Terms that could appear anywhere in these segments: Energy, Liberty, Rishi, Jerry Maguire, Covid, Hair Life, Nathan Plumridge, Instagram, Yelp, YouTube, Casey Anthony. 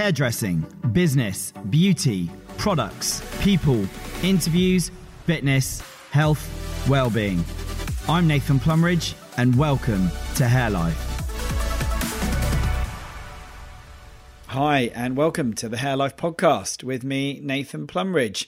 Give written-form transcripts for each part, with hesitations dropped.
hairdressing, business, beauty, products, people, interviews, fitness, health, well-being. I'm Nathan Plumridge, and welcome to Hair Life. Hi, and welcome to the Hair Life podcast with me, Nathan Plumridge.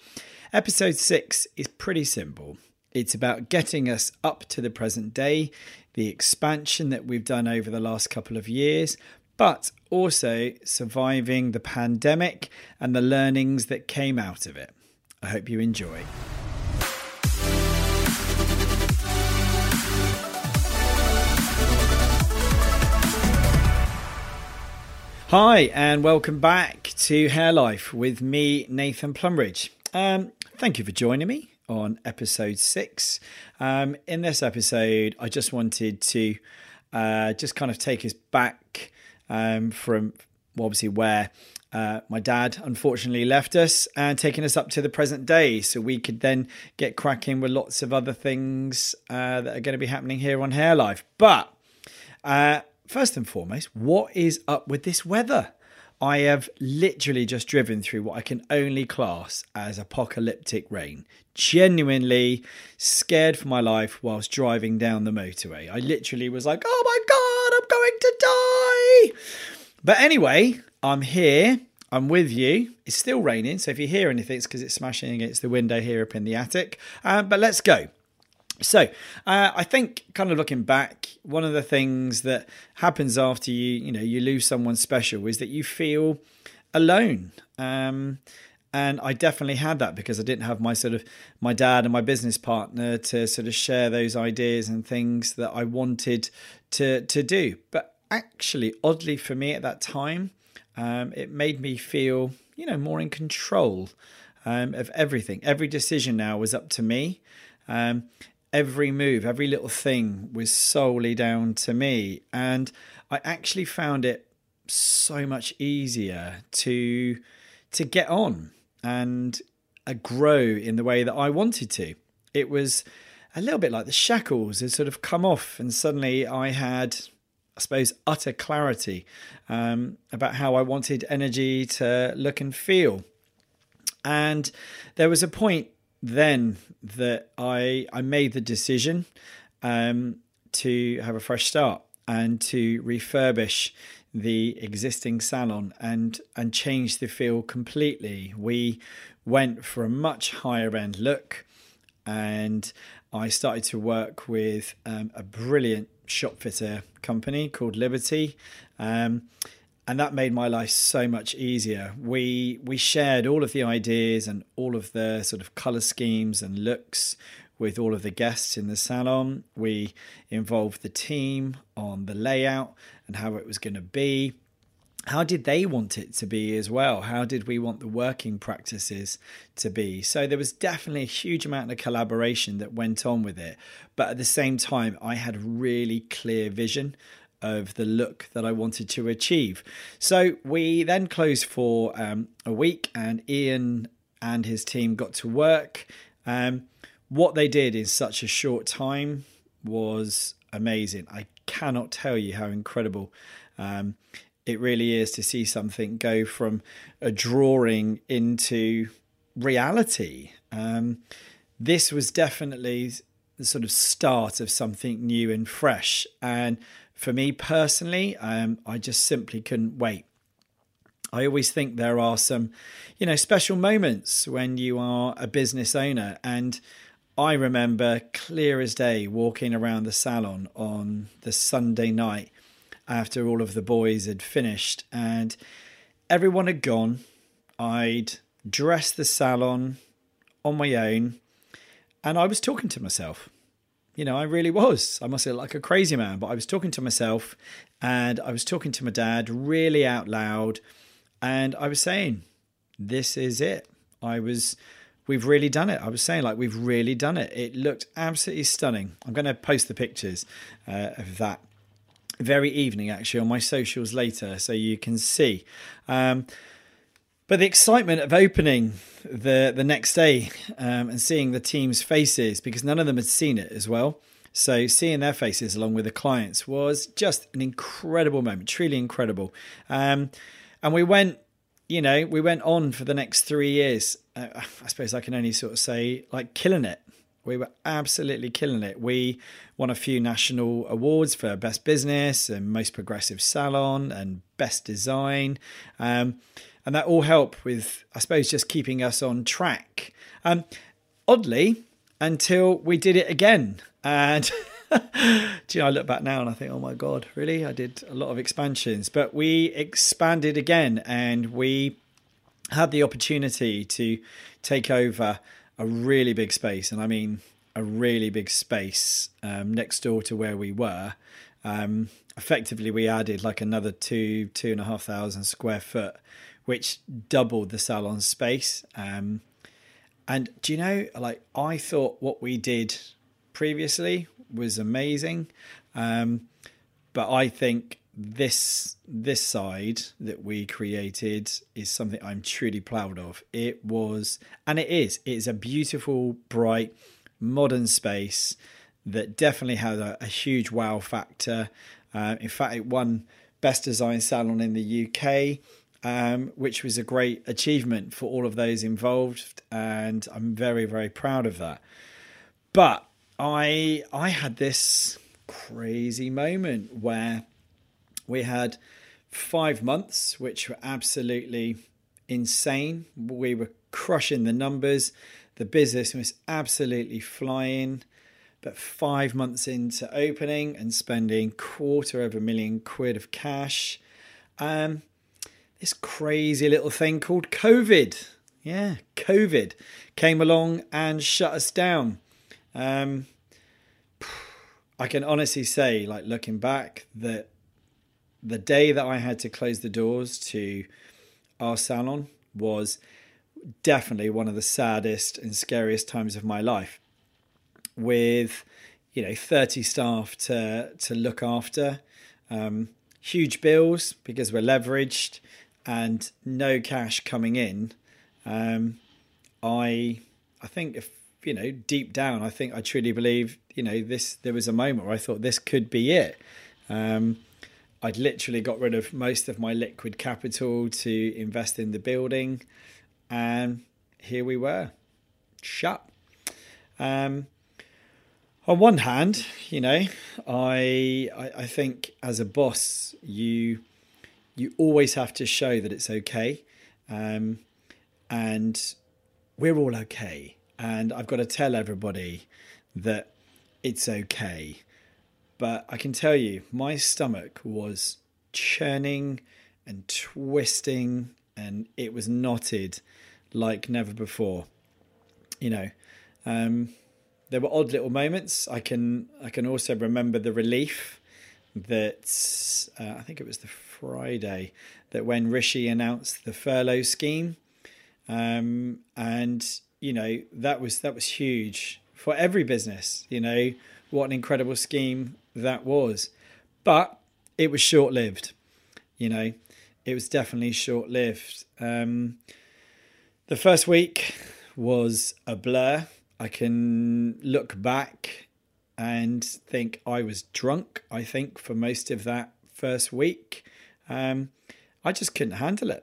Episode 6 is pretty simple. It's about getting us up to the present day, the expansion that we've done over the last couple of years, but also surviving the pandemic and the learnings that came out of it. I hope you enjoy. Hi, and welcome back to Hair Life with me, Nathan Plumridge. Thank you for joining me on episode 6. In this episode, I just wanted to just kind of take us back from obviously where my dad unfortunately left us and taking us up to the present day so we could then get cracking with lots of other things that are going to be happening here on Hair Life. But first and foremost, what is up with this weather? I have literally just driven through what I can only class as apocalyptic rain. Genuinely scared for my life whilst driving down the motorway. I literally was like, oh my God, I'm going to die. But anyway, I'm here. I'm with you. It's still raining. So if you hear anything, it's because it's smashing against the window here up in the attic. But let's go. So I think kind of looking back, one of the things that happens after you lose someone special is that you feel alone. And I definitely had that because I didn't have my dad and my business partner to sort of share those ideas and things that I wanted to do. But actually, oddly for me at that time, it made me feel, more in control of everything. Every decision now was up to me. Every move, every little thing was solely down to me. And I actually found it so much easier to get on and grow in the way that I wanted to. It was a little bit like the shackles had sort of come off and suddenly I had, I suppose, utter clarity about how I wanted energy to look and feel. And there was a point then that I made the decision to have a fresh start and to refurbish the existing salon and change the feel completely. We went for a much higher end look and I started to work with a brilliant shop fitter company called Liberty. And that made my life so much easier. We shared all of the ideas and all of the sort of colour schemes and looks with all of the guests in the salon. We involved the team on the layout and how it was going to be. How did they want it to be as well? How did we want the working practices to be? So there was definitely a huge amount of collaboration that went on with it. But at the same time, I had a really clear vision of the look that I wanted to achieve. So we then closed for a week and Ian and his team got to work. What they did in such a short time was amazing. I cannot tell you how incredible it really is to see something go from a drawing into reality. This was definitely the sort of start of something new and fresh. And for me personally, I just simply couldn't wait. I always think there are some, special moments when you are a business owner. And I remember clear as day walking around the salon on the Sunday night after all of the boys had finished and everyone had gone. I'd dressed the salon on my own and I was talking to myself. I really was. I must have looked like a crazy man, but I was talking to myself and I was talking to my dad really out loud. And I was saying, this is it. We've really done it. I was saying we've really done it. It looked absolutely stunning. I'm going to post the pictures of that very evening, actually, on my socials later. So you can see, but the excitement of opening the next day and seeing the team's faces, because none of them had seen it as well. So seeing their faces along with the clients was just an incredible moment, truly incredible. And we went you know, we went on for the next 3 years. I suppose I can only sort of say, like, killing it. We were absolutely killing it. We won a few national awards for Best Business and Most Progressive Salon and Best Design. And that all helped with, I suppose, just keeping us on track. Oddly, until we did it again. And do you know, I look back now and I think, oh my God, really? I did a lot of expansions. But we expanded again and we had the opportunity to take over a really big space, and I mean a really big space, next door to where we were. Effectively, we added like another 2,500 square foot, which doubled the salon space. And do you know, like, I thought what we did previously was amazing, but I think this side that we created is something I'm truly proud of. It was, and it is a beautiful, bright, modern space that definitely had a huge wow factor. In fact, it won Best Design Salon in the UK, which was a great achievement for all of those involved. And I'm very, very proud of that. But I had this crazy moment where we had 5 months, which were absolutely insane. We were crushing the numbers. The business was absolutely flying. But 5 months into opening and spending $250,000 of cash, this crazy little thing called Covid. Yeah, Covid came along and shut us down. I can honestly say, like, looking back, that the day that I had to close the doors to our salon was definitely one of the saddest and scariest times of my life, with, you know, 30 staff to look after, huge bills because we're leveraged, and no cash coming in. I think, if you know, deep down, I think I truly believe, you know, there was a moment where I thought this could be it. I'd literally got rid of most of my liquid capital to invest in the building, and here we were, shut. On one hand, you know, I think as a boss, you always have to show that it's okay, and we're all okay. And I've got to tell everybody that it's okay. But I can tell you, my stomach was churning and twisting, and it was knotted like never before. You know, there were odd little moments. I can also remember the relief that I think it was the Friday that when Rishi announced the furlough scheme, and you know, that was huge for every business. You know, what an incredible scheme that was, but it was short-lived. You know, it was definitely short-lived. The first week was a blur. I can look back and think I was drunk, I think, for most of that first week. I just couldn't handle it.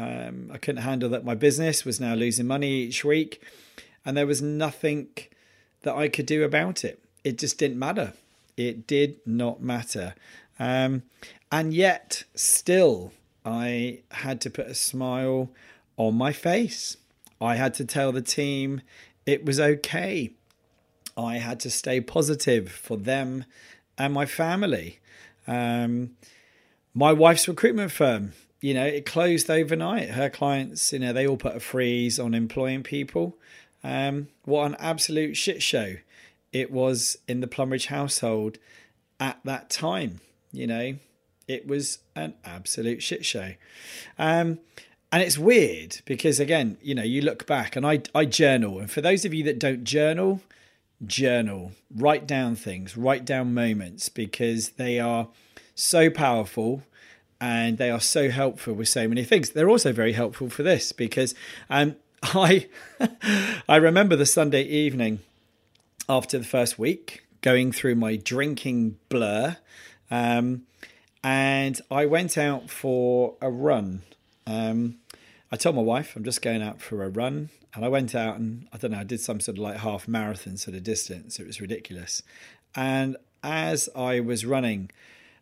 I couldn't handle that my business was now losing money each week, and there was nothing that I could do about it. It just didn't matter. It did not matter. And yet still, I had to put a smile on my face. I had to tell the team it was okay. I had to stay positive for them and my family. My wife's recruitment firm, you know, it closed overnight. Her clients, you know, they all put a freeze on employing people. What an absolute shit show it was in the Plumridge household at that time. You know, it was an absolute shit show. And it's weird because, again, you know, you look back, and I journal. And for those of you that don't journal, write down things, write down moments, because they are so powerful and they are so helpful with so many things. They're also very helpful for this, because I remember the Sunday evening after the first week going through my drinking blur, and I went out for a run. I told my wife, I'm just going out for a run. And I went out and, I don't know, I did some sort of like half marathon sort of distance. It was ridiculous. And as I was running,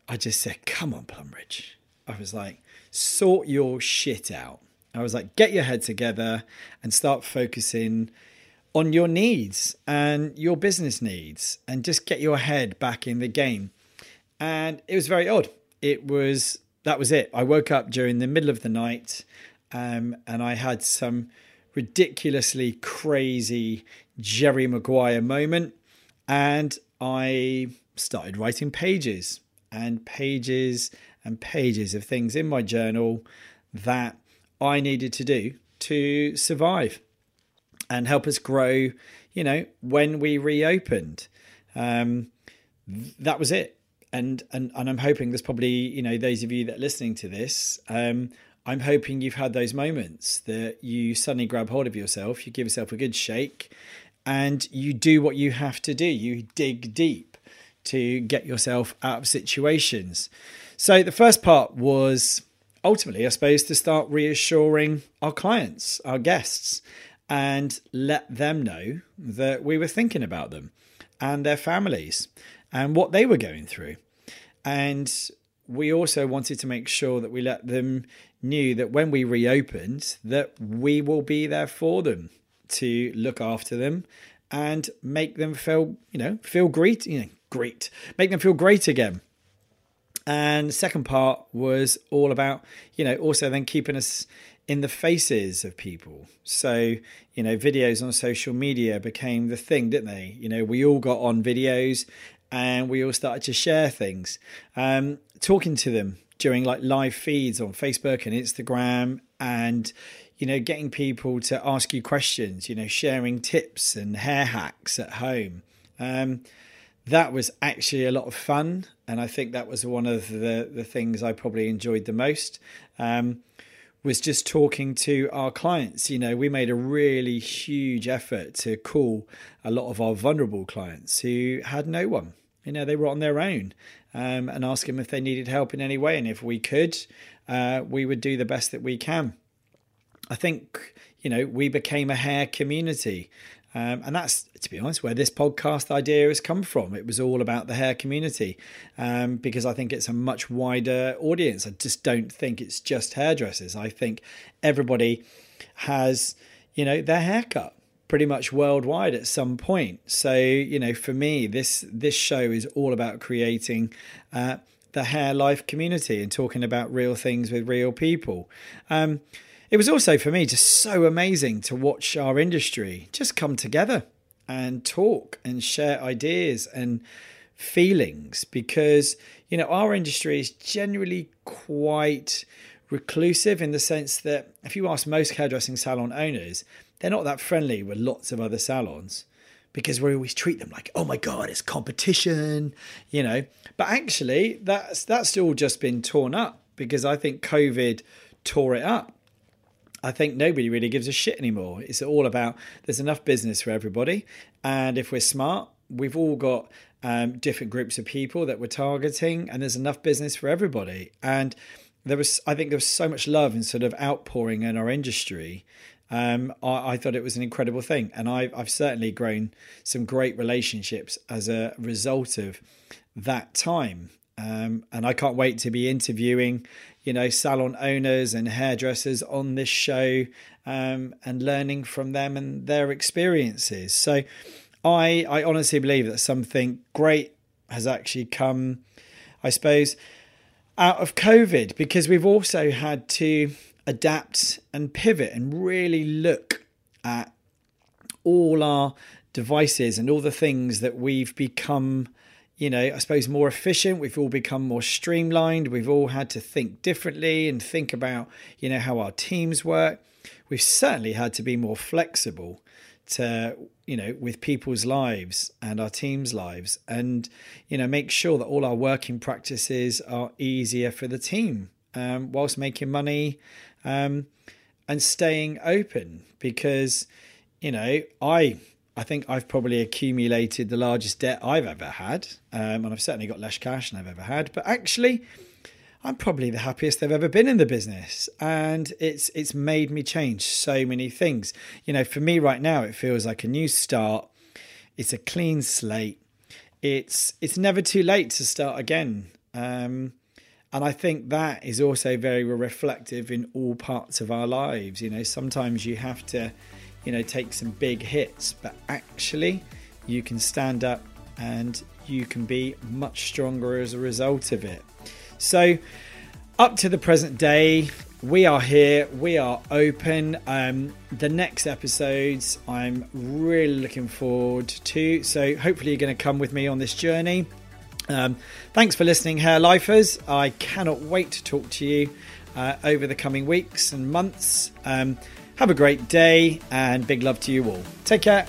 I just said, come on, Plumridge. I was like, sort your shit out. I was like, get your head together and start focusing on your needs and your business needs and just get your head back in the game. And it was very odd. That was it. I woke up during the middle of the night and I had some ridiculously crazy Jerry Maguire moment. And I started writing pages and pages and pages of things in my journal that I needed to do to survive and help us grow, you know, when we reopened. That was it. And I'm hoping there's probably, you know, those of you that are listening to this, I'm hoping you've had those moments that you suddenly grab hold of yourself, you give yourself a good shake, and you do what you have to do. You dig deep to get yourself out of situations. So the first part was ultimately, I suppose, to start reassuring our clients, our guests, and let them know that we were thinking about them and their families and what they were going through. And we also wanted to make sure that we let them knew that when we reopened, that we will be there for them to look after them and make them feel great again. And the second part was all about, you know, also then keeping us in the faces of people. So, you know, videos on social media became the thing, didn't they? You know, we all got on videos and we all started to share things, talking to them during like live feeds on Facebook and Instagram, and, you know, getting people to ask you questions, you know, sharing tips and hair hacks at home. That was actually a lot of fun. And I think that was one of the things I probably enjoyed the most, was just talking to our clients. You know, we made a really huge effort to call a lot of our vulnerable clients who had no one. You know, they were on their own, and ask them if they needed help in any way. And if we could, we would do the best that we can. I think, you know, we became a hair community. And that's, to be honest, where this podcast idea has come from. It was all about the hair community, because I think it's a much wider audience. I just don't think it's just hairdressers. I think everybody has, you know, their haircut pretty much worldwide at some point. So, you know, for me, this show is all about creating the Hair Life community and talking about real things with real people. It was also, for me, just so amazing to watch our industry just come together and talk and share ideas and feelings, because, you know, our industry is generally quite reclusive in the sense that if you ask most hairdressing salon owners, they're not that friendly with lots of other salons, because we always treat them like, oh my God, it's competition, you know. But actually, that's all just been torn up, because I think COVID tore it up. I think nobody really gives a shit anymore. It's all about there's enough business for everybody. And if we're smart, we've all got different groups of people that we're targeting, and there's enough business for everybody. And I think there was so much love and sort of outpouring in our industry. I thought it was an incredible thing. And I've certainly grown some great relationships as a result of that time. And I can't wait to be interviewing, you know, salon owners and hairdressers on this show, and learning from them and their experiences. So I honestly believe that something great has actually come, I suppose, out of COVID, because we've also had to adapt and pivot and really look at all our devices and all the things that we've become, you know, I suppose, more efficient. We've all become more streamlined. We've all had to think differently and think about, you know, how our teams work. We've certainly had to be more flexible to, you know, with people's lives and our teams' lives, and, you know, make sure that all our working practices are easier for the team, whilst making money, and staying open, because, you know, I think I've probably accumulated the largest debt I've ever had, and I've certainly got less cash than I've ever had. But actually, I'm probably the happiest I've ever been in the business. And it's made me change so many things. You know, for me right now, it feels like a new start. It's a clean slate. It's never too late to start again. And I think that is also very reflective in all parts of our lives. You know, sometimes you have to, you know, take some big hits, but actually you can stand up and you can be much stronger as a result of it. So up to the present day, we are here, we are open. The next episodes I'm really looking forward to. So hopefully you're going to come with me on this journey. Thanks for listening, Hair Lifers. I cannot wait to talk to you over the coming weeks and months. Have a great day and big love to you all. Take care.